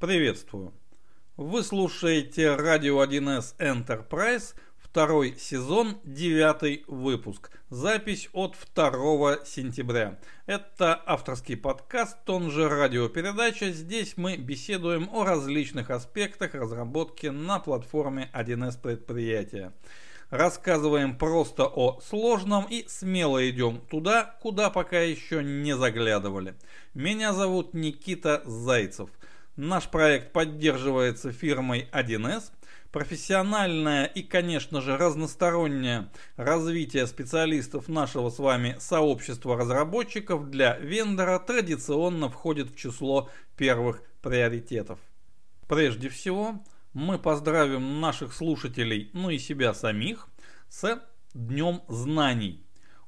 Приветствую! Вы слушаете Радио 1С Энтерпрайз, второй сезон, 9 выпуск. Запись от 2 сентября. Это авторский подкаст, он же радиопередача. Здесь мы беседуем о различных аспектах разработки на платформе 1С предприятия. Рассказываем просто о сложном и смело идем туда, куда пока еще не заглядывали. Меня зовут Никита Зайцев. Наш проект поддерживается фирмой 1С. Профессиональное и, конечно же, разностороннее развитие специалистов нашего с вами сообщества разработчиков для вендора традиционно входит в число первых приоритетов. Прежде всего, мы поздравим наших слушателей, ну и себя самих, с Днем Знаний.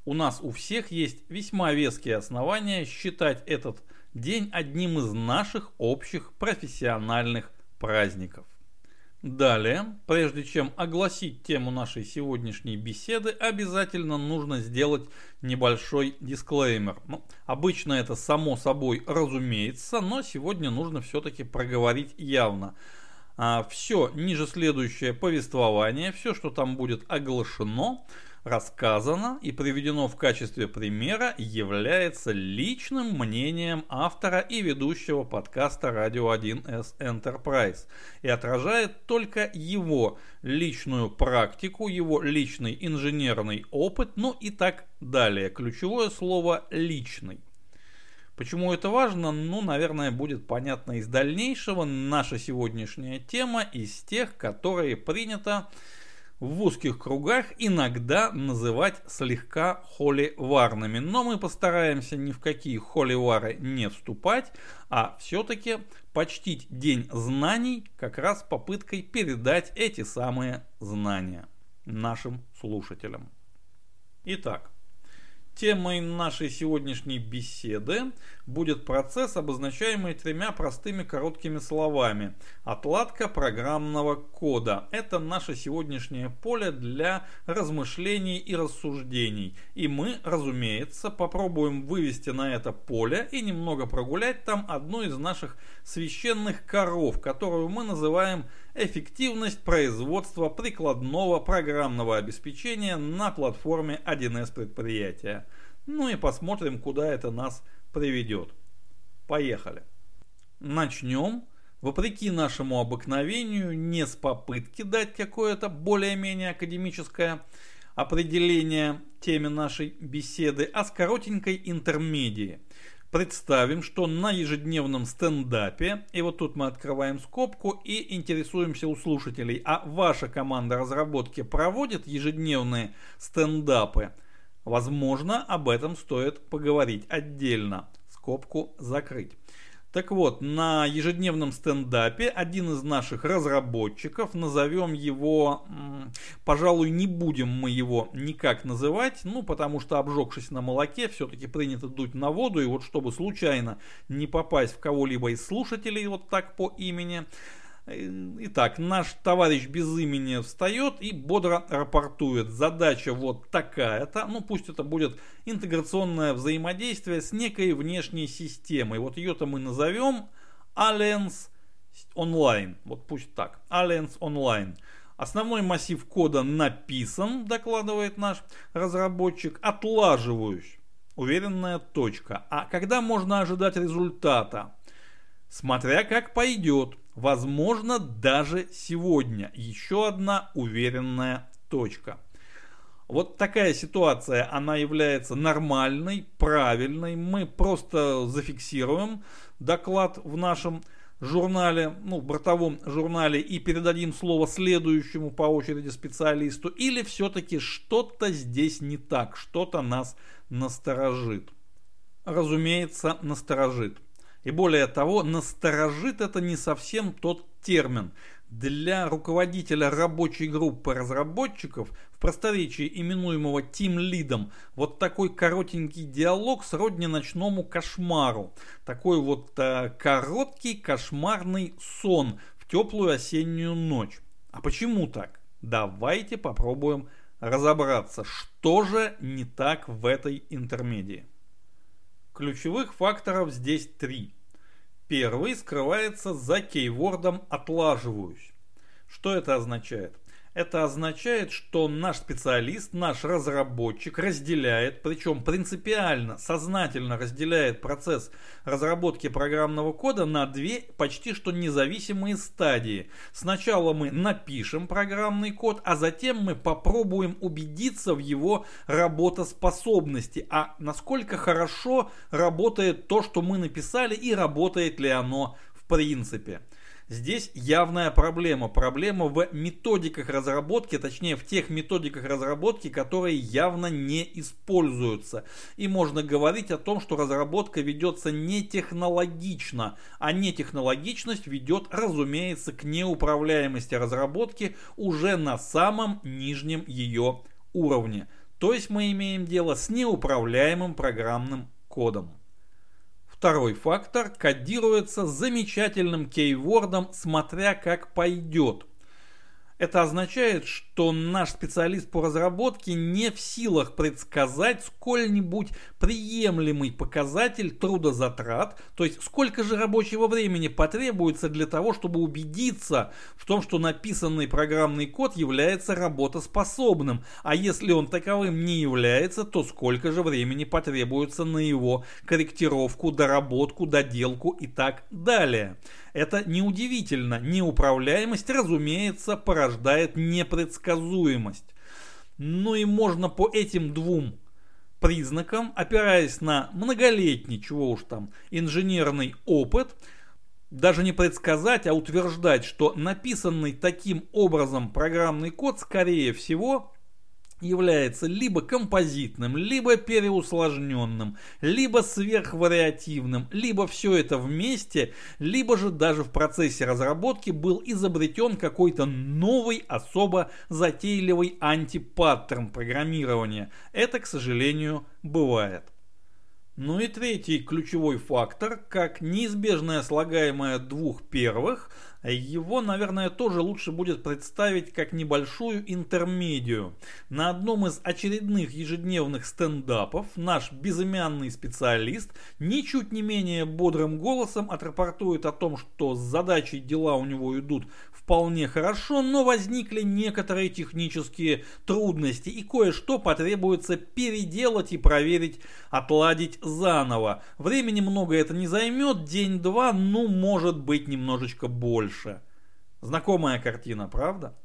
У нас у всех есть весьма веские основания считать этот день одним из наших общих профессиональных праздников. Далее, прежде чем огласить тему нашей сегодняшней беседы, обязательно нужно сделать небольшой дисклеймер. Обычно это само собой разумеется, но сегодня нужно все-таки проговорить явно. Все ниже следующее повествование, все, что там будет оглашено, рассказано и приведено в качестве примера, является личным мнением автора и ведущего подкаста «Радио 1С Энтерпрайз» и отражает только его личную практику, его личный инженерный опыт, ну и так далее. Ключевое слово «личный». Почему это важно? Наверное, будет понятно из дальнейшего. Наша сегодняшняя тема из тех, которые принято в узких кругах иногда называть слегка холиварными. Но мы постараемся ни в какие холивары не вступать, а все-таки почтить День знаний как раз попыткой передать эти самые знания нашим слушателям. Итак. Темой нашей сегодняшней беседы будет процесс, обозначаемый 3 простыми короткими словами. Отладка программного кода. Это наше сегодняшнее поле для размышлений и рассуждений. И мы, разумеется, попробуем вывести на это поле и немного прогулять там одну из наших священных коров, которую мы называем эффективность производства прикладного программного обеспечения на платформе 1С предприятия. Ну и посмотрим, куда это нас приведет. Поехали. Начнем, вопреки нашему обыкновению, не с попытки дать какое-то более-менее академическое определение теме нашей беседы, а с коротенькой интермедии. Представим, что на ежедневном стендапе, и вот тут мы открываем скобку и интересуемся у слушателей, а ваша команда разработки проводит ежедневные стендапы? Возможно, об этом стоит поговорить отдельно. Скобку закрыть. Так вот, на ежедневном стендапе один из наших разработчиков, назовем его, пожалуй, не будем мы его никак называть, потому что, обжегшись на молоке, все-таки принято дуть на воду, и вот чтобы случайно не попасть в кого-либо из слушателей вот так по имени. Итак, наш товарищ без имени встает и бодро рапортует. Задача вот такая-то, пусть это будет интеграционное взаимодействие с некой внешней системой. Вот ее-то мы назовем Aliens Online. Вот пусть так, Aliens Online. Основной массив кода написан, докладывает наш разработчик, отлаживаюсь. Уверенная точка. А когда можно ожидать результата? Смотря как пойдет. Возможно, даже сегодня. Еще одна уверенная точка. Вот такая ситуация, она является нормальной, правильной. Мы просто зафиксируем доклад в нашем журнале, в бортовом журнале и передадим слово следующему по очереди специалисту. Или все-таки что-то здесь не так, что-то нас насторожит. Разумеется, насторожит. И более того, насторожит — это не совсем тот термин. Для руководителя рабочей группы разработчиков, в просторечии именуемого тимлидом, вот такой коротенький диалог сродни ночному кошмару. Такой вот короткий кошмарный сон в теплую осеннюю ночь. А почему так? Давайте попробуем разобраться, что же не так в этой интермедии. Ключевых факторов здесь 3. Первый скрывается за кейвордом «отлаживаюсь». Что это означает? Это означает, что наш специалист, наш разработчик разделяет, причем принципиально, сознательно разделяет процесс разработки программного кода на две почти что независимые стадии. Сначала мы напишем программный код, а затем мы попробуем убедиться в его работоспособности, а насколько хорошо работает то, что мы написали, и работает ли оно в принципе. Здесь явная проблема. Проблема в методиках разработки, точнее в тех методиках разработки, которые явно не используются. И можно говорить о том, что разработка ведется не технологично, а нетехнологичность ведет, разумеется, к неуправляемости разработки уже на самом нижнем ее уровне. То есть мы имеем дело с неуправляемым программным кодом. Второй фактор кодируется замечательным кейвордом «смотря как пойдет». Это означает, что наш специалист по разработке не в силах предсказать сколь-нибудь приемлемый показатель трудозатрат, то есть сколько же рабочего времени потребуется для того, чтобы убедиться в том, что написанный программный код является работоспособным, а если он таковым не является, то сколько же времени потребуется на его корректировку, доработку, доделку и так далее. Это неудивительно. Неуправляемость, разумеется, порождает непредсказуемость. Ну и можно по этим двум признакам, опираясь на многолетний, чего уж там, инженерный опыт, даже не предсказать, а утверждать, что написанный таким образом программный код, скорее всего, является либо композитным, либо переусложненным, либо сверхвариативным, либо все это вместе, либо же даже в процессе разработки был изобретен какой-то новый, особо затейливый антипаттерн программирования. Это, к сожалению, бывает. Ну и третий ключевой фактор, как неизбежное слагаемое двух первых, его, наверное, тоже лучше будет представить как небольшую интермедию. На одном из очередных ежедневных стендапов наш безымянный специалист ничуть не менее бодрым голосом отрапортует о том, что с задачей дела у него идут вполне хорошо, но возникли некоторые технические трудности, и кое-что потребуется переделать и проверить, отладить заново. Времени много это не займет, день-два, ну, может быть, немножечко больше. Знакомая картина, правда?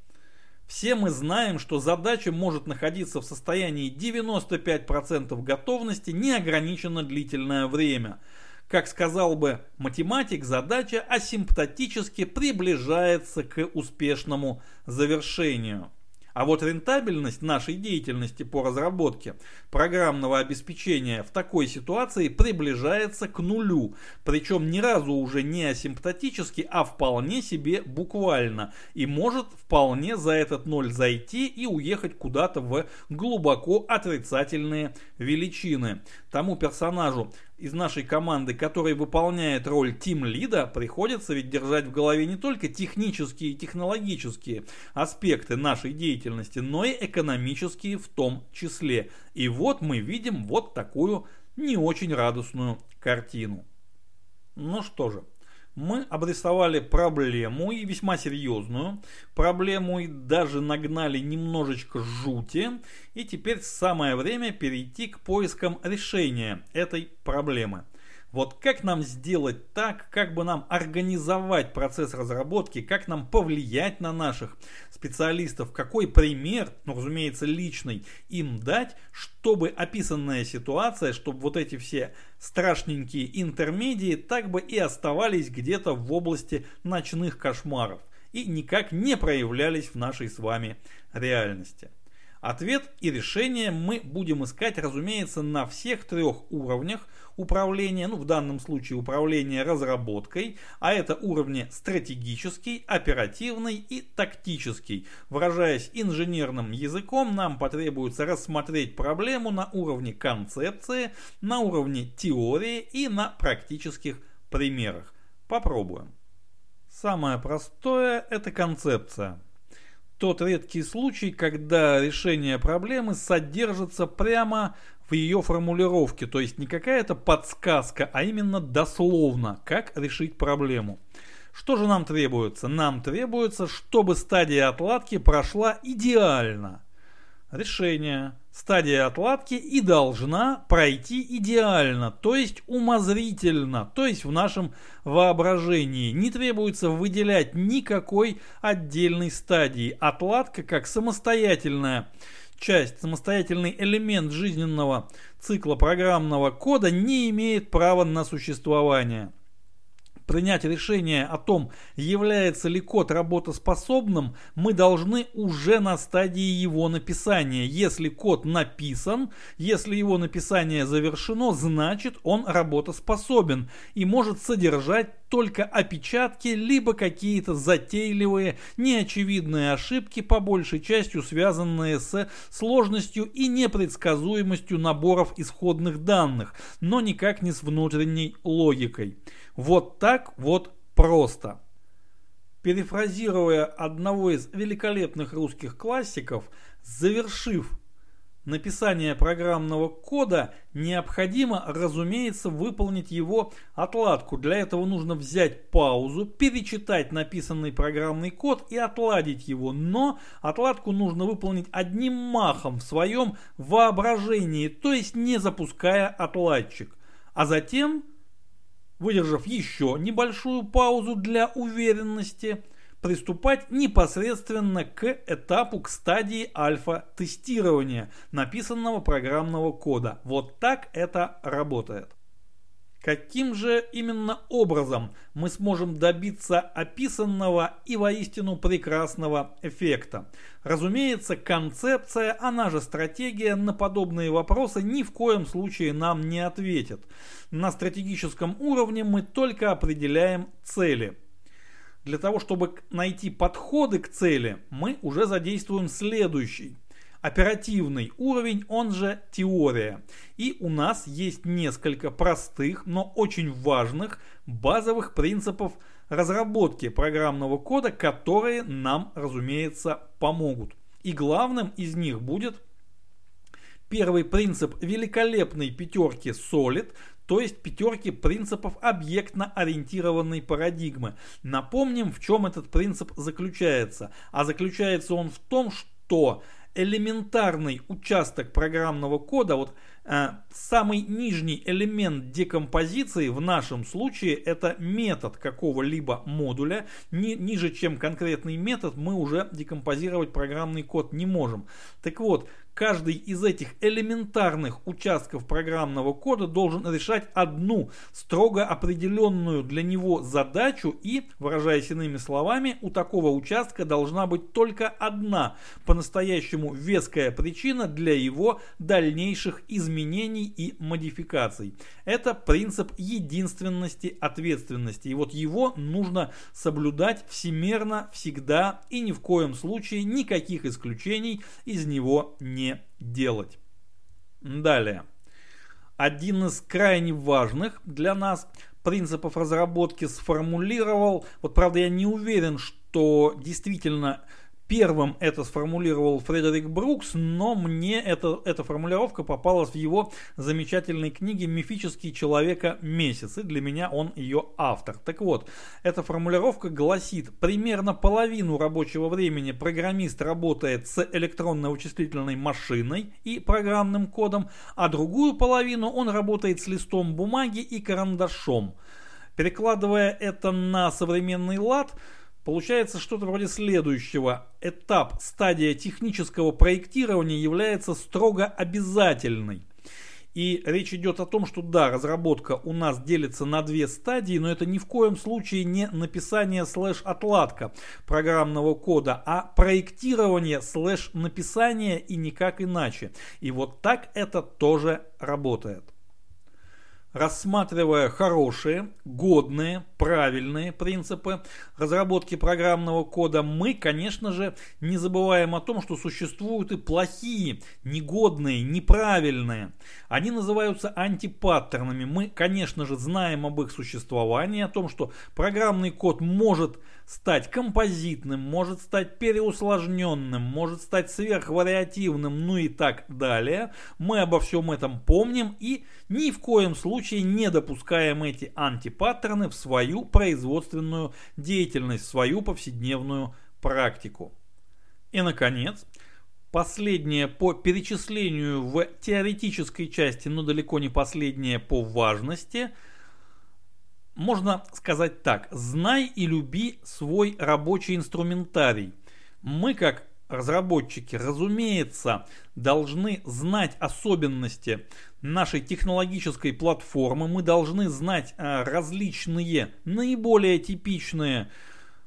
Все мы знаем, что задача может находиться в состоянии 95% готовности неограниченно длительное время. Как сказал бы математик, задача асимптотически приближается к успешному завершению. А вот рентабельность нашей деятельности по разработке программного обеспечения в такой ситуации приближается к нулю. Причем ни разу уже не асимптотически, а вполне себе буквально. И может вполне за этот ноль зайти и уехать куда-то в глубоко отрицательные величины. Тому персонажу из нашей команды, который выполняет роль тимлида, приходится ведь держать в голове не только технические и технологические аспекты нашей деятельности, но и экономические в том числе. И вот мы видим вот такую не очень радостную картину. Ну что же. Мы обрисовали проблему, и весьма серьезную проблему, и даже нагнали немножечко жути. И теперь самое время перейти к поискам решения этой проблемы. Вот как нам сделать так, как бы нам организовать процесс разработки, как нам повлиять на наших специалистов, какой пример, ну, разумеется, личный, им дать, чтобы описанная ситуация, чтобы вот эти все страшненькие интермедии так бы и оставались где-то в области ночных кошмаров и никак не проявлялись в нашей с вами реальности. Ответ и решение мы будем искать, разумеется, на всех трех уровнях управления, ну в данном случае управления разработкой, а это уровни стратегический, оперативный и тактический. Выражаясь инженерным языком, нам потребуется рассмотреть проблему на уровне концепции, на уровне теории и на практических примерах. Попробуем. Самое простое – это концепция. тот редкий случай, когда решение проблемы содержится прямо в ее формулировке, то есть не какая-то подсказка, а именно дословно, как решить проблему. Что же нам требуется? Нам требуется, чтобы стадия отладки прошла идеально. Решение. Стадия отладки и должна пройти идеально, то есть умозрительно, то есть в нашем воображении. Не требуется выделять никакой отдельной стадии. Отладка как самостоятельная часть, самостоятельный элемент жизненного цикла программного кода не имеет права на существование. Принять решение о том, является ли код работоспособным, мы должны уже на стадии его написания. Если код написан, если его написание завершено, значит он работоспособен и может содержать только опечатки, либо какие-то затейливые, неочевидные ошибки, по большей частью связанные с сложностью и непредсказуемостью наборов исходных данных, но никак не с внутренней логикой. Вот так вот просто. Перефразируя одного из великолепных русских классиков, завершив написание программного кода, необходимо, разумеется, выполнить его отладку. Для этого нужно взять паузу, перечитать написанный программный код и отладить его. Но отладку нужно выполнить одним махом в своем воображении, то есть не запуская отладчик. А затем, выдержав еще небольшую паузу для уверенности, приступать непосредственно к этапу, к стадии альфа-тестирования написанного программного кода. Вот так это работает. Каким же именно образом мы сможем добиться описанного и воистину прекрасного эффекта? Разумеется, концепция, она же стратегия, на подобные вопросы ни в коем случае нам не ответит. На стратегическом уровне мы только определяем цели. Для того, чтобы найти подходы к цели, мы уже задействуем следующий, оперативный уровень, он же теория. И у нас есть несколько простых, но очень важных базовых принципов разработки программного кода, которые нам, разумеется, помогут. И главным из них будет первый принцип великолепной пятерки SOLID, то есть пятерки принципов объектно-ориентированной парадигмы. Напомним, в чем этот принцип заключается. А заключается он в том, что элементарный участок программного кода, самый нижний элемент декомпозиции, в нашем случае это метод какого-либо модуля. Ниже, чем конкретный метод, мы уже декомпозировать программный код не можем. Так вот, каждый из этих элементарных участков программного кода должен решать одну строго определенную для него задачу, и, выражаясь иными словами, у такого участка должна быть только одна по-настоящему веская причина для его дальнейших изменений и модификаций. Это принцип единственности ответственности. И вот его нужно соблюдать всемерно, всегда, и ни в коем случае никаких исключений из него не делать. Далее. Один из крайне важных для нас принципов разработки сформулировал, правда, я не уверен, что действительно первым это сформулировал Фредерик Брукс, но мне эта формулировка попалась в его замечательной книге «Мифический человек месяц», и для меня он ее автор. Так вот, эта формулировка гласит: примерно половину рабочего времени программист работает с электронно-вычислительной машиной и программным кодом, а другую половину он работает с листом бумаги и карандашом. Перекладывая это на современный лад, получается что-то вроде следующего. Этап, стадия технического проектирования является строго обязательной. И речь идет о том, что да, разработка у нас делится на две стадии, но это ни в коем случае не написание /отладка программного кода, а проектирование /написание и никак иначе. И вот так это тоже работает. рассматривая хорошие, годные, правильные принципы разработки программного кода, мы, конечно же, не забываем о том, что существуют и плохие, негодные, неправильные. Они называются антипаттернами. Мы, конечно же, знаем об их существовании, о том, что программный код может стать композитным, может стать переусложненным, может стать сверхвариативным, ну и так далее. Мы обо всем этом помним и ни в коем случае не допускаем эти антипаттерны в свою производственную деятельность, в свою повседневную практику. И, наконец, последнее по перечислению в теоретической части, но далеко не последнее по важности – можно сказать так: знай и люби свой рабочий инструментарий. Мы, как разработчики, разумеется, должны знать особенности нашей технологической платформы. Мы должны знать различные, наиболее типичные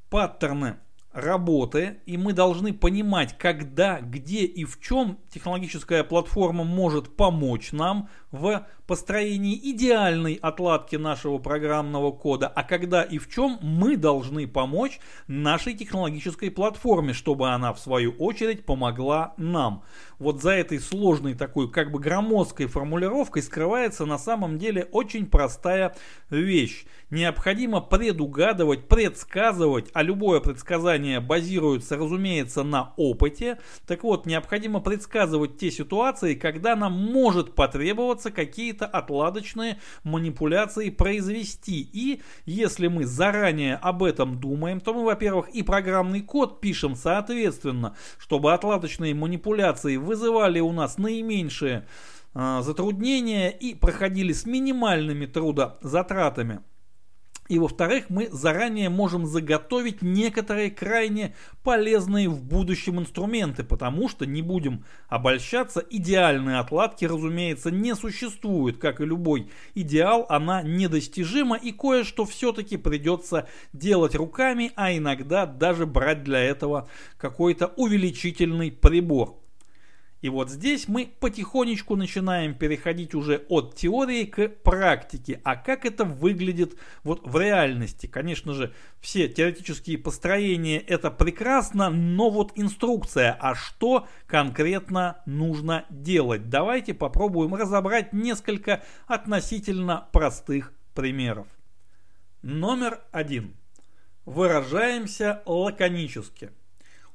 паттерны работы. И мы должны понимать, когда, где и в чем технологическая платформа может помочь нам в построении идеальной отладки нашего программного кода, а когда и в чем мы должны помочь нашей технологической платформе, чтобы она в свою очередь помогла нам. Вот за этой сложной такой как бы громоздкой формулировкой скрывается на самом деле очень простая вещь. Необходимо предугадывать, предсказывать, а любое предсказание базируется, разумеется, на опыте. Так вот, необходимо предсказывать те ситуации, когда нам может потребоваться какие-то отладочные манипуляции произвести. И если мы заранее об этом думаем, то мы, во-первых, и программный код пишем соответственно, чтобы отладочные манипуляции вызывали у нас наименьшие затруднения и проходили с минимальными трудозатратами. И, во-вторых, мы заранее можем заготовить некоторые крайне полезные в будущем инструменты, потому что, не будем обольщаться, идеальной отладки, разумеется, не существует. Как и любой идеал, она недостижима, и кое-что все-таки придется делать руками, а иногда даже брать для этого какой-то увеличительный прибор. И вот здесь мы потихонечку начинаем переходить уже от теории к практике. А как это выглядит вот в реальности? Конечно же, все теоретические построения — это прекрасно, но вот инструкция, а что конкретно нужно делать? Давайте попробуем разобрать несколько относительно простых примеров. Номер 1. Выражаемся лаконически.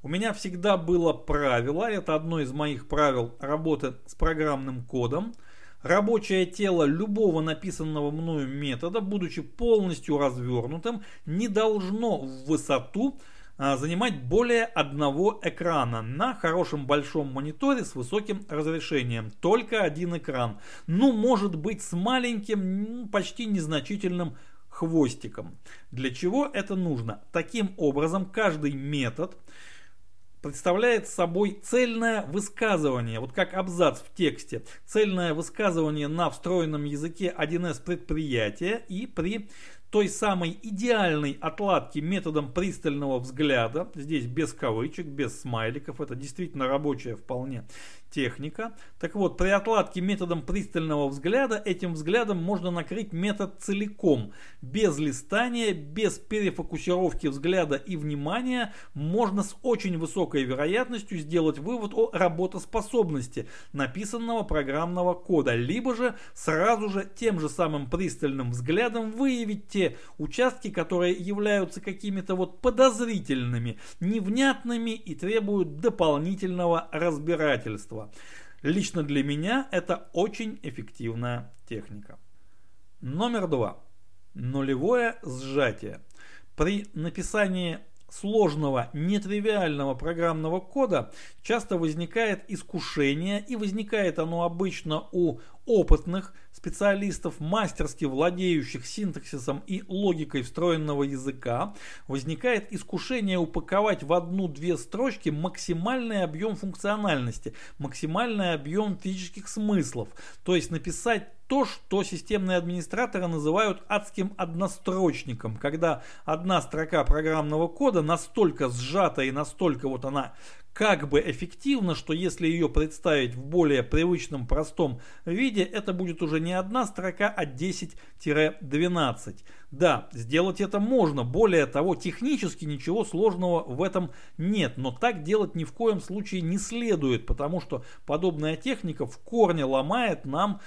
У меня всегда было правило, это одно из моих правил работы с программным кодом: рабочее тело любого написанного мною метода, будучи полностью развернутым, не должно в высоту занимать более одного экрана на хорошем большом мониторе с высоким разрешением. Только один экран. Ну, может быть, с маленьким, почти незначительным хвостиком. Для чего это нужно? Таким образом, каждый метод представляет собой цельное высказывание, вот как абзац в тексте, цельное высказывание на встроенном языке 1С предприятия, и при той самой идеальной отладке методом пристального взгляда, здесь без кавычек, без смайликов, это действительно рабочая вполне техника. Так вот, при отладке методом пристального взгляда, этим взглядом можно накрыть метод целиком. Без листания, без перефокусировки взгляда и внимания можно с очень высокой вероятностью сделать вывод о работоспособности написанного программного кода, либо же сразу же тем же самым пристальным взглядом выявить те участки, которые являются какими-то вот подозрительными, невнятными и требуют дополнительного разбирательства. Лично для меня это очень эффективная техника. Номер 2. Нулевое сжатие. При написании сложного, нетривиального программного кода часто возникает искушение, и возникает оно обычно у опытных специалистов, мастерски владеющих синтаксисом и логикой встроенного языка, возникает искушение упаковать в 1-2 строчки максимальный объем функциональности, максимальный объем физических смыслов, то есть написать то, что системные администраторы называют адским однострочником, когда одна строка программного кода настолько сжата и настолько вот она как бы эффективно, что если ее представить в более привычном простом виде, это будет уже не одна строка, а 10-12. Да, сделать это можно, более того, технически ничего сложного в этом нет, но так делать ни в коем случае не следует, потому что подобная техника в корне ломает нам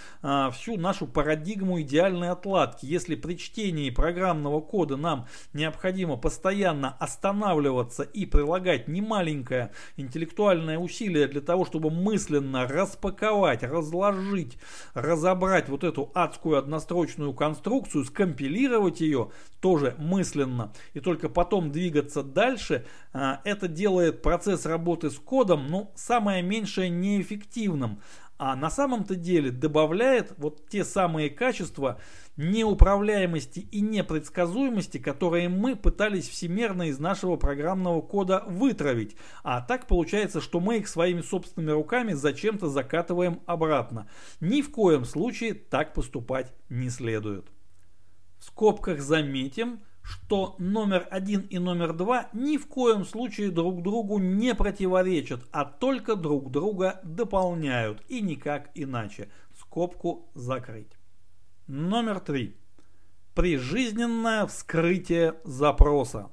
всю нашу парадигму идеальной отладки. Если при чтении программного кода нам необходимо постоянно останавливаться и прилагать немаленькое интеллектуальное усилие для того, чтобы мысленно распаковать, разложить, разобрать вот эту адскую однострочную конструкцию, скомпилировать ее тоже мысленно и только потом двигаться дальше, это делает процесс работы с кодом, ну, самое меньшее неэффективным. А на самом-то деле добавляет вот те самые качества неуправляемости и непредсказуемости, которые мы пытались всемерно из нашего программного кода вытравить. А так получается, что мы их своими собственными руками зачем-то закатываем обратно. Ни в коем случае так поступать не следует. В скобках заметим, что номер 1 и номер 2 ни в коем случае друг другу не противоречат, а только друг друга дополняют и никак иначе. Скобку закрыть. Номер 3. Прижизненное вскрытие запроса.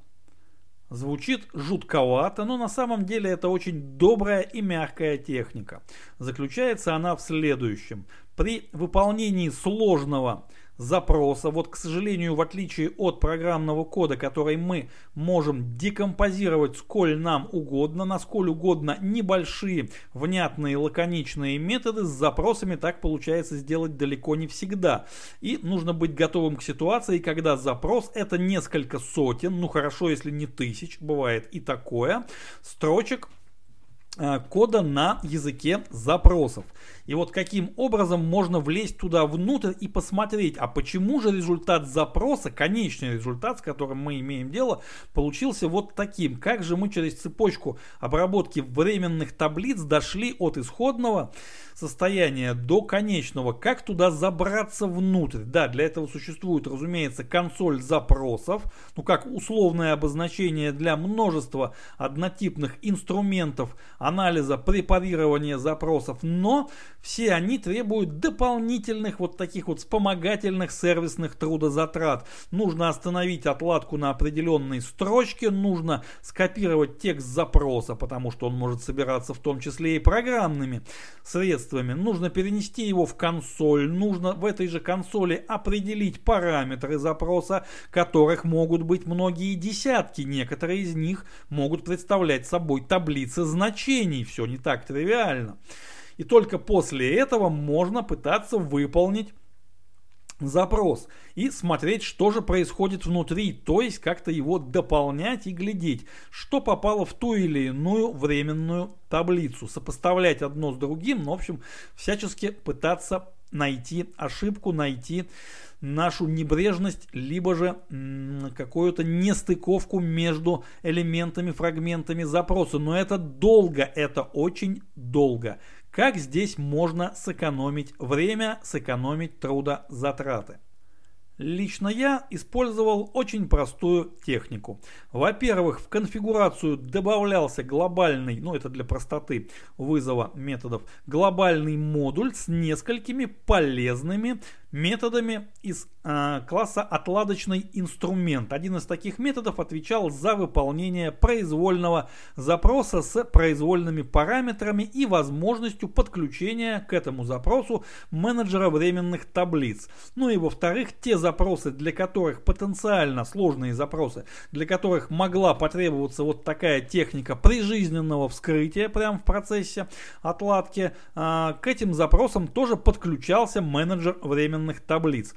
Звучит жутковато, но на самом деле это очень добрая и мягкая техника. Заключается она в следующем. При выполнении сложного запроса, вот, к сожалению, в отличие от программного кода, который мы можем декомпозировать сколь нам угодно, насколь угодно небольшие, внятные, лаконичные методы, с запросами так получается сделать далеко не всегда. И нужно быть готовым к ситуации, когда запрос — это несколько сотен, ну хорошо, если не тысяч, бывает и такое, строчек кода на языке запросов. И вот каким образом можно влезть туда внутрь и посмотреть, а почему же результат запроса, конечный результат, с которым мы имеем дело, получился вот таким. Как же мы через цепочку обработки временных таблиц дошли от исходного состояния до конечного? Как туда забраться внутрь? Да, для этого существует, разумеется, консоль запросов, ну как условное обозначение для множества однотипных инструментов анализа, препарирования запросов, но все они требуют дополнительных вот таких вот вспомогательных сервисных трудозатрат. Нужно остановить отладку на определенной строчке, нужно скопировать текст запроса, потому что он может собираться в том числе и программными средствами. Нужно перенести его в консоль, нужно в этой же консоли определить параметры запроса, которых могут быть многие десятки. Некоторые из них могут представлять собой таблицы значений. Все не так тривиально. И только после этого можно пытаться выполнить запрос и смотреть, что же происходит внутри, то есть как-то его дополнять и глядеть, что попало в ту или иную временную таблицу, сопоставлять одно с другим, ну, в общем, всячески пытаться найти ошибку, найти нашу небрежность, либо же какую-то нестыковку между элементами, фрагментами запроса. Но это долго, это очень долго. Как здесь можно сэкономить время, сэкономить трудозатраты? Лично я использовал очень простую технику. Во-первых, в конфигурацию добавлялся глобальный, ну это для простоты вызова методов, глобальный модуль с несколькими полезными методами из класса отладочный инструмент. Один из таких методов отвечал за выполнение произвольного запроса с произвольными параметрами и возможностью подключения к этому запросу менеджера временных таблиц. Ну и во-вторых, те запросы, для которых потенциально сложные запросы, для которых могла потребоваться вот такая техника прижизненного вскрытия прямо в процессе отладки, к этим запросам тоже подключался менеджер временных таблиц.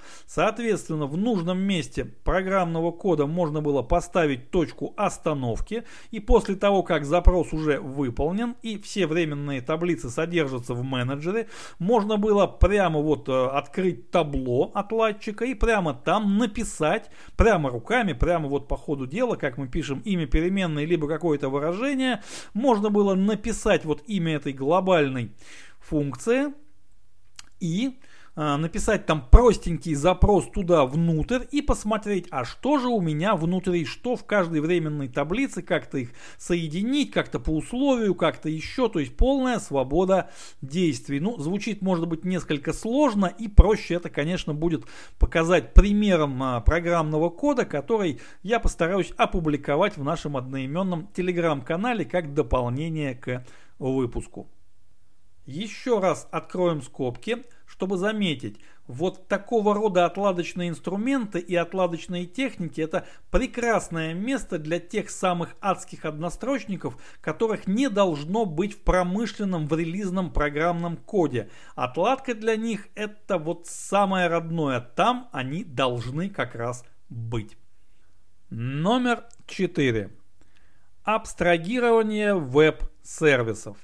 Соответственно, в нужном месте программного кода можно было поставить точку остановки, и после того, как запрос уже выполнен и все временные таблицы содержатся в менеджере, можно было прямо вот открыть табло отладчика и прямо там написать, прямо руками, прямо вот по ходу дела, как мы пишем имя переменной либо какое-то выражение, можно было написать вот имя этой глобальной функции и написать там простенький запрос туда внутрь и посмотреть, а что же у меня внутри, что в каждой временной таблице, как-то их соединить, как-то по условию, как-то еще, то есть полная свобода действий. Ну, звучит, может быть, несколько сложно, и проще это, конечно, будет показать примером программного кода, который я постараюсь опубликовать в нашем одноименном телеграм-канале как дополнение к выпуску. Еще раз откроем скобки, чтобы заметить, вот такого рода отладочные инструменты и отладочные техники — это прекрасное место для тех самых адских однострочников, которых не должно быть в промышленном, в релизном программном коде. Отладка для них — это вот самое родное, там они должны как раз быть. Номер 4. Абстрагирование веб-сервисов.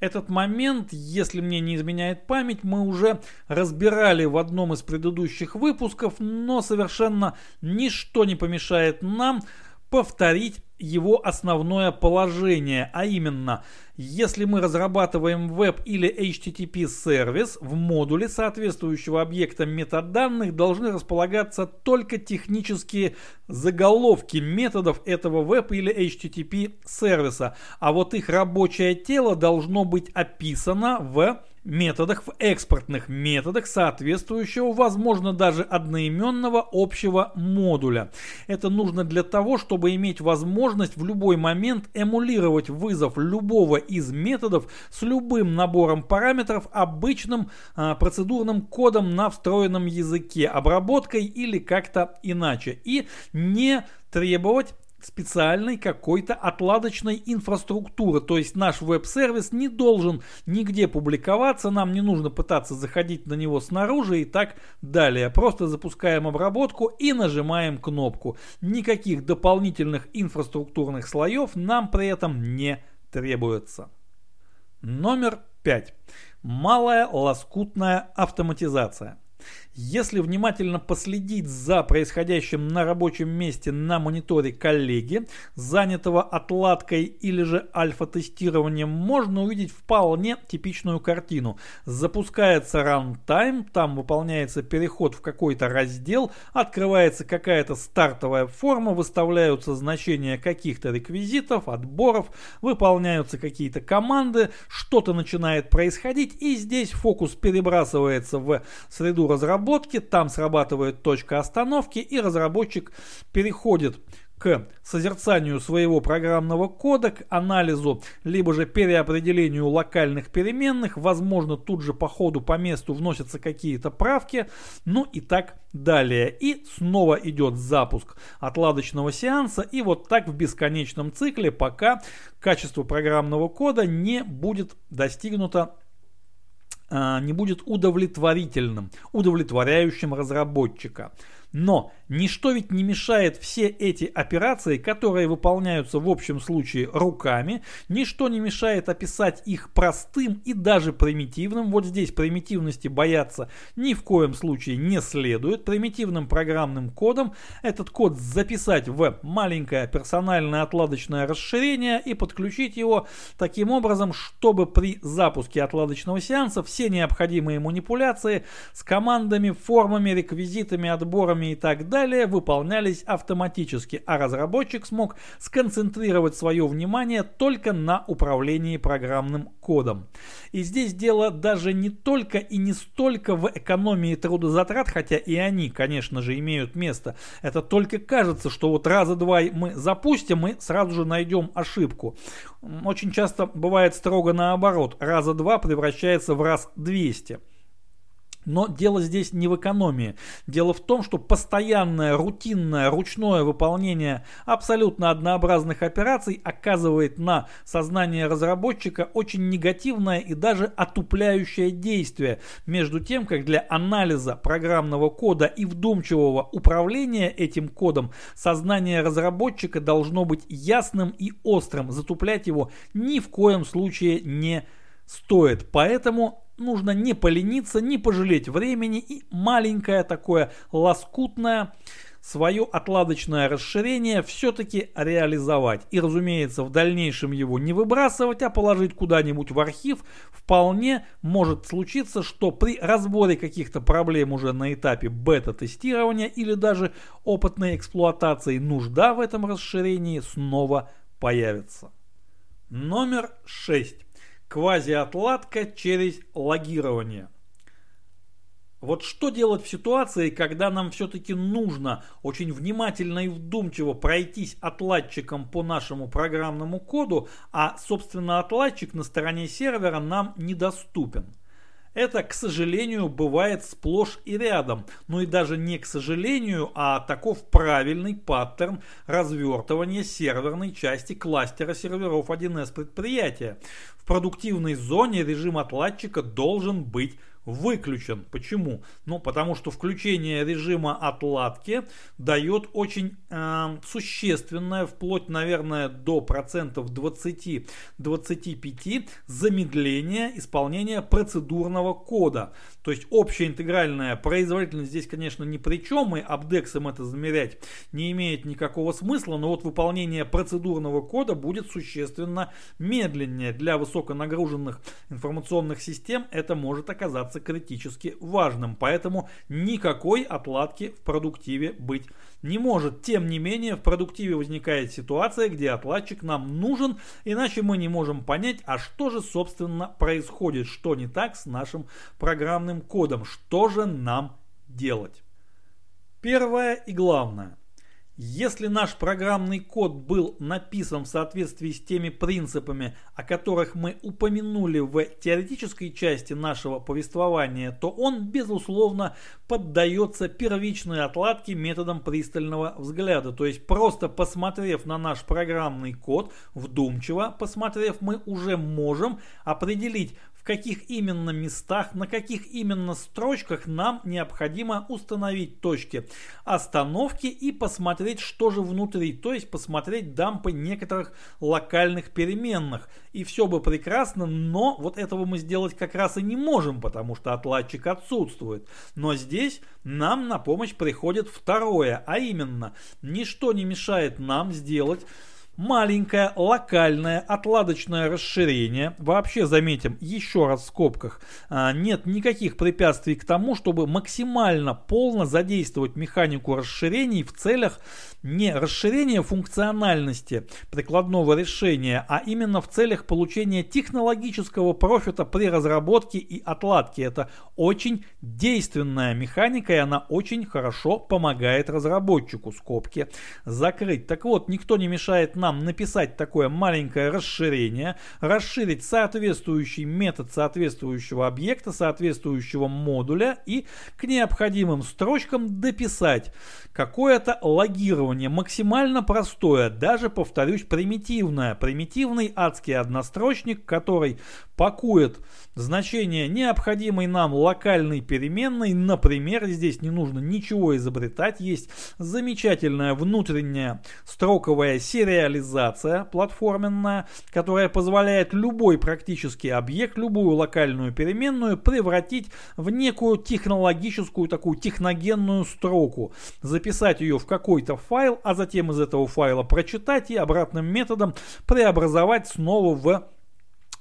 Этот момент, если мне не изменяет память, мы уже разбирали в одном из предыдущих выпусков, но совершенно ничто не помешает нам повторить его основное положение, а именно, если мы разрабатываем веб или HTTP сервис, в модуле соответствующего объекта метаданных должны располагаться только технические заголовки методов этого веб или HTTP сервиса, а вот их рабочее тело должно быть описано в методах, в экспортных методах соответствующего, возможно, даже одноименного общего модуля. Это нужно для того, чтобы иметь возможность в любой момент эмулировать вызов любого из методов с любым набором параметров обычным процедурным кодом на встроенном языке, обработкой или как-то иначе, и не требовать специальной какой-то отладочной инфраструктуры. То есть наш веб-сервис не должен нигде публиковаться, нам не нужно пытаться заходить на него снаружи и так далее. Просто запускаем обработку и нажимаем кнопку. Никаких дополнительных инфраструктурных слоев нам при этом не требуется. Номер 5. Малая лоскутная автоматизация. Если внимательно последить за происходящим на рабочем месте на мониторе коллеги, занятого отладкой или же альфа-тестированием, можно увидеть вполне типичную картину. Запускается рантайм, там выполняется переход в какой-то раздел, открывается какая-то стартовая форма, выставляются значения каких-то реквизитов, отборов, выполняются какие-то команды, что-то начинает происходить, и здесь фокус перебрасывается в среду разработки, там срабатывает точка остановки, и разработчик переходит к созерцанию своего программного кода, к анализу, либо же переопределению локальных переменных, возможно, тут же по ходу, по месту вносятся какие-то правки, ну и так далее. И снова идет запуск отладочного сеанса, и вот так в бесконечном цикле, пока качество программного кода не будет достигнуто, не будет удовлетворительным, удовлетворяющим разработчика. Но ничто ведь не мешает все эти операции, которые выполняются в общем случае руками, ничто не мешает описать их простым и даже примитивным. Вот здесь примитивности бояться ни в коем случае не следует. Примитивным программным кодом этот код записать в маленькое персональное отладочное расширение и подключить его таким образом, чтобы при запуске отладочного сеанса все необходимые манипуляции с командами, формами, реквизитами, отборами и так далее выполнялись автоматически, а разработчик смог сконцентрировать свое внимание только на управлении программным кодом. И здесь дело даже не только и не столько в экономии трудозатрат, хотя и они, конечно же, имеют место. Это только кажется, что вот раза два мы запустим и сразу же найдем ошибку. Очень часто бывает строго наоборот. Раза два превращается в раз 200. Но дело здесь не в экономии. Дело в том, что постоянное, рутинное, ручное выполнение абсолютно однообразных операций оказывает на сознание разработчика очень негативное и даже отупляющее действие. Между тем, как для анализа программного кода и вдумчивого управления этим кодом сознание разработчика должно быть ясным и острым. Затуплять его ни в коем случае не стоит. Поэтому нужно не полениться, не пожалеть времени и маленькое такое лоскутное свое отладочное расширение все-таки реализовать. И, разумеется, в дальнейшем его не выбрасывать, а положить куда-нибудь в архив. Вполне может случиться, что при разборе каких-то проблем уже на этапе бета-тестирования или даже опытной эксплуатации нужда в этом расширении снова появится. Номер 6. Квазиотладка через логирование. Вот что делать в ситуации, когда нам все-таки нужно очень внимательно и вдумчиво пройтись отладчиком по нашему программному коду, а, собственно, отладчик на стороне сервера нам недоступен. Это, к сожалению, бывает сплошь и рядом. Ну и даже не к сожалению, а таков правильный паттерн развертывания серверной части кластера серверов 1С предприятия. В продуктивной зоне режим отладчика должен быть выключен. Почему? Ну, потому что включение режима отладки дает очень существенное, вплоть, наверное, до процентов 20-25 замедление исполнения процедурного кода. То есть общая интегральная производительность здесь, конечно, ни при чем, и апдексом это замерять не имеет никакого смысла, но вот выполнение процедурного кода будет существенно медленнее. Для высоконагруженных информационных систем это может оказаться критически важным, поэтому никакой отладки в продуктиве быть не может. Тем не менее, в продуктиве возникает ситуация, где отладчик нам нужен, иначе мы не можем понять, а что же собственно происходит, что не так с нашим программным кодом, что же нам делать. Первое и главное. Если наш программный код был написан в соответствии с теми принципами, о которых мы упомянули в теоретической части нашего повествования, то он, безусловно, поддается первичной отладке методом пристального взгляда. То есть просто посмотрев на наш программный код, вдумчиво посмотрев, мы уже можем определить, в каких именно местах, на каких именно строчках нам необходимо установить точки остановки и посмотреть, что же внутри, то есть посмотреть дампы некоторых локальных переменных. И все бы прекрасно, но вот этого мы сделать как раз и не можем, потому что отладчик отсутствует. Но здесь нам на помощь приходит второе, а именно, ничто не мешает нам сделать маленькое локальное отладочное расширение. Вообще, заметим, еще раз в скобках, нет никаких препятствий к тому, чтобы максимально полно задействовать механику расширений в целях не расширения функциональности прикладного решения, а именно в целях получения технологического профита при разработке и отладке. Это очень действенная механика, и она очень хорошо помогает разработчику. Скобки закрыть. Так вот, никто не мешает нам написать такое маленькое расширение, расширить соответствующий метод соответствующего объекта, соответствующего модуля и к необходимым строчкам дописать какое-то логирование, максимально простое, даже, повторюсь, примитивное. Примитивный адский однострочник, который пакует значение необходимой нам локальной переменной. Например, здесь не нужно ничего изобретать. Есть замечательная внутренняя строковая сериализация платформенная, которая позволяет любой практически объект, любую локальную переменную превратить в некую технологическую, такую техногенную строку. Записать ее в какой-то файл, а затем из этого файла прочитать и обратным методом преобразовать снова в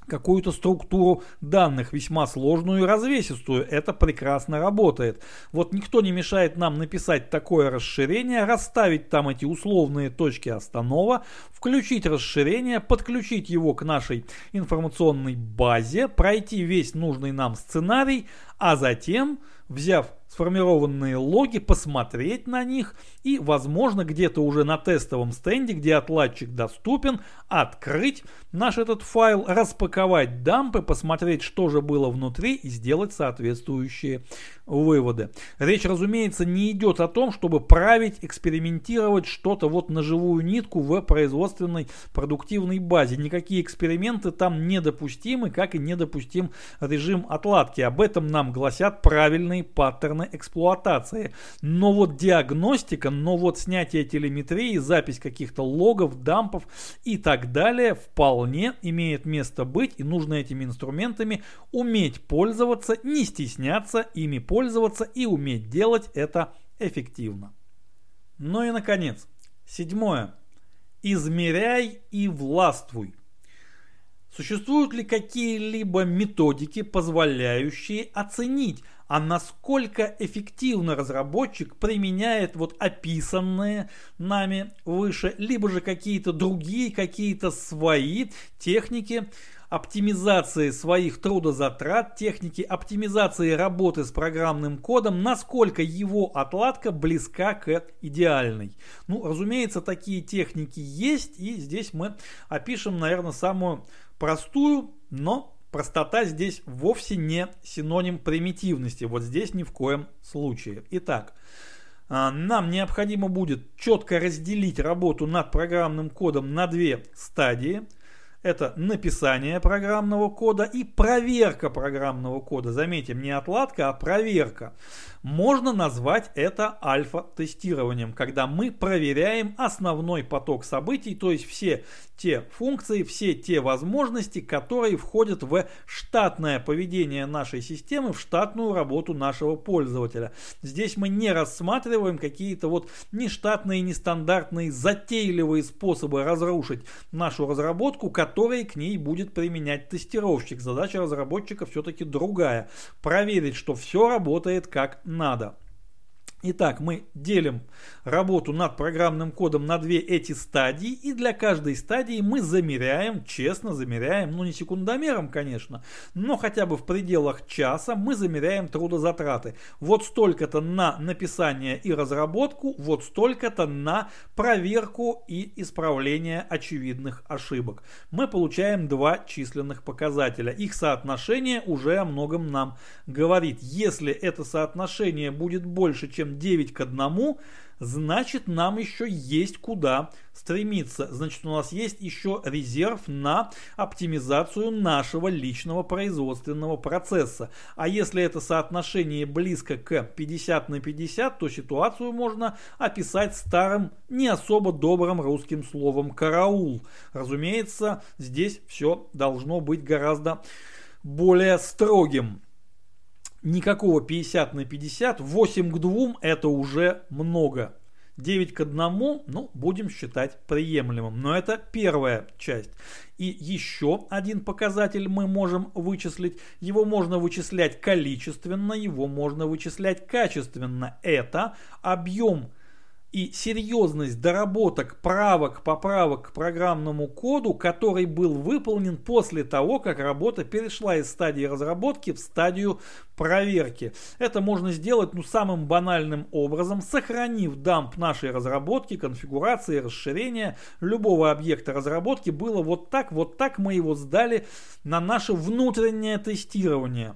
какую-то структуру данных, весьма сложную и развесистую. Это прекрасно работает. Вот никто не мешает нам написать такое расширение, расставить там эти условные точки останова, включить расширение, подключить его к нашей информационной базе, пройти весь нужный нам сценарий, а затем, взяв сформированные логи, посмотреть на них и, возможно, где-то уже на тестовом стенде, где отладчик доступен, открыть наш этот файл, распаковать дампы, посмотреть, что же было внутри и сделать соответствующие выводы. Речь, разумеется, не идет о том, чтобы править, экспериментировать что-то вот на живую нитку в производственной продуктивной базе. Никакие эксперименты там недопустимы, как и недопустим режим отладки. Об этом нам гласят правильные паттерны эксплуатации. Но вот диагностика, но вот снятие телеметрии, запись каких-то логов, дампов и так далее вполне имеет место быть, и нужно этими инструментами уметь пользоваться, не стесняться ими пользоваться и уметь делать это эффективно. Ну и наконец, 7. Измеряй и властвуй. Существуют ли какие-либо методики, позволяющие оценить, а насколько эффективно разработчик применяет вот описанные нами выше, либо же какие-то другие, какие-то свои техники оптимизации своих трудозатрат, техники оптимизации работы с программным кодом, насколько его отладка близка к идеальной. Ну, разумеется, такие техники есть, и здесь мы опишем, наверное, самую простую, но простота здесь вовсе не синоним примитивности. Вот здесь ни в коем случае. Итак, нам необходимо будет четко разделить работу над программным кодом на две стадии. Это написание программного кода и проверка программного кода. Заметим, не отладка, а проверка. Можно назвать это альфа-тестированием, когда мы проверяем основной поток событий, то есть все те функции, все те возможности, которые входят в штатное поведение нашей системы, в штатную работу нашего пользователя. Здесь мы не рассматриваем какие-то вот нештатные, нестандартные, затейливые способы разрушить нашу разработку, которые к ней будет применять тестировщик. Задача разработчика все-таки другая. Проверить, что все работает как надо. Итак, мы делим работу над программным кодом на две эти стадии, и для каждой стадии мы замеряем, честно замеряем, ну не секундомером, конечно, но хотя бы в пределах часа мы замеряем трудозатраты. Вот столько-то на написание и разработку, вот столько-то на проверку и исправление очевидных ошибок. Мы получаем два численных показателя. Их соотношение уже о многом нам говорит. Если это соотношение будет больше, чем 9:1, значит, нам еще есть куда стремиться. Значит, у нас есть еще резерв на оптимизацию нашего личного производственного процесса. А если это соотношение близко к 50:50, то ситуацию можно описать старым, не особо добрым русским словом «караул». Разумеется, здесь все должно быть гораздо более строгим. Никакого 50:50, 8:2 это уже много. 9:1, ну, будем считать приемлемым. Но это первая часть. И еще один показатель мы можем вычислить. Его можно вычислять количественно, его можно вычислять качественно. Это объем и серьезность доработок, правок, поправок к программному коду, который был выполнен после того, как работа перешла из стадии разработки в стадию проверки. Это можно сделать самым банальным образом, сохранив дамп нашей разработки, конфигурации, расширения любого объекта разработки. Было вот так мы его сдали на наше внутреннее тестирование.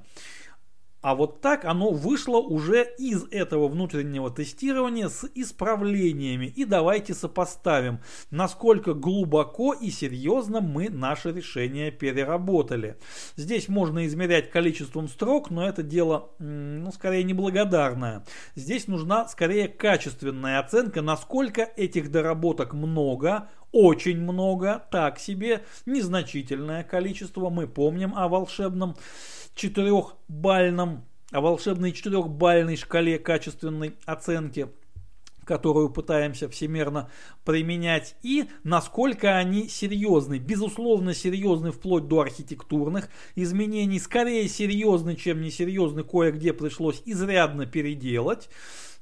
А вот так оно вышло уже из этого внутреннего тестирования с исправлениями. И давайте сопоставим, насколько глубоко и серьезно мы наше решение переработали. Здесь можно измерять количеством строк, но это дело, скорее неблагодарное. Здесь нужна скорее качественная оценка, насколько этих доработок много. Очень много, так себе, незначительное количество. Мы помним о волшебном 4-бальном, о волшебной 4-бальной шкале качественной оценки, которую пытаемся всемерно применять, и насколько они серьезны. Безусловно, серьезны вплоть до архитектурных изменений. Скорее серьезны, чем несерьезны. Кое-где пришлось изрядно переделать.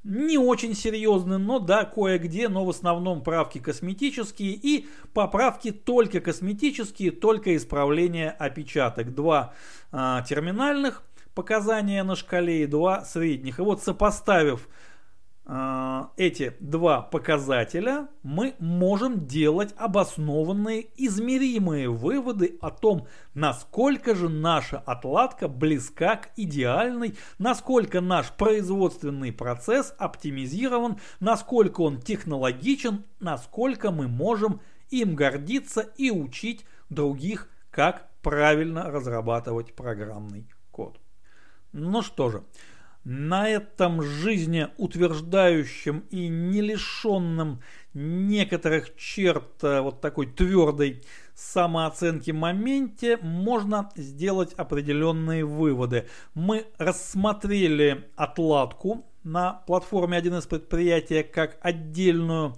Не очень серьезны, но да, кое-где, но в основном правки косметические и поправки только косметические, только исправление опечаток. Два терминальных показания на шкале и два средних. И вот сопоставив эти два показателя, мы можем делать обоснованные, измеримые выводы о том, насколько же наша отладка близка к идеальной, насколько наш производственный процесс оптимизирован, насколько он технологичен, насколько мы можем им гордиться и учить других, как правильно разрабатывать программный код. Ну что же. На этом жизнеутверждающем и не лишенном некоторых черт такой твердой самооценки моменте можно сделать определенные выводы. Мы рассмотрели отладку на платформе 1С предприятия как отдельную,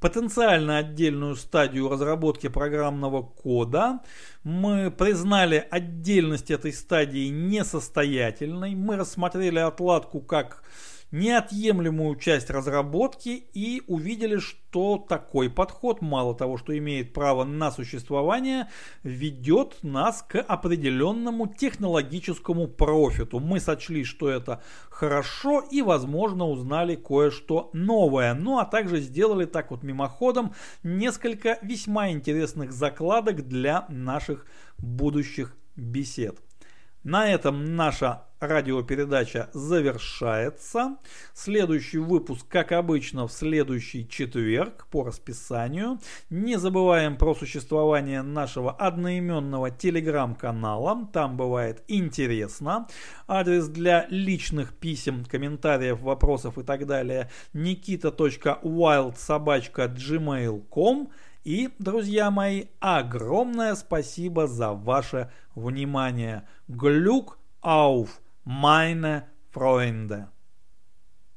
потенциально отдельную стадию разработки программного кода. Мы признали отдельность этой стадии несостоятельной. Мы рассмотрели отладку как неотъемлемую часть разработки и увидели, что такой подход, мало того, что имеет право на существование, ведет нас к определенному технологическому профиту. Мы сочли, что это хорошо, и, возможно, узнали кое-что новое. Ну, а также сделали так вот мимоходом несколько весьма интересных закладок для наших будущих бесед. На этом наша радиопередача завершается. Следующий выпуск, как обычно, в следующий четверг по расписанию. Не забываем про существование нашего одноименного телеграм-канала. Там бывает интересно. Адрес для личных писем, комментариев, вопросов и так далее: nikita.wild@gmail.com. И, друзья мои, огромное спасибо за ваше внимание. Glück auf, meine Freunde!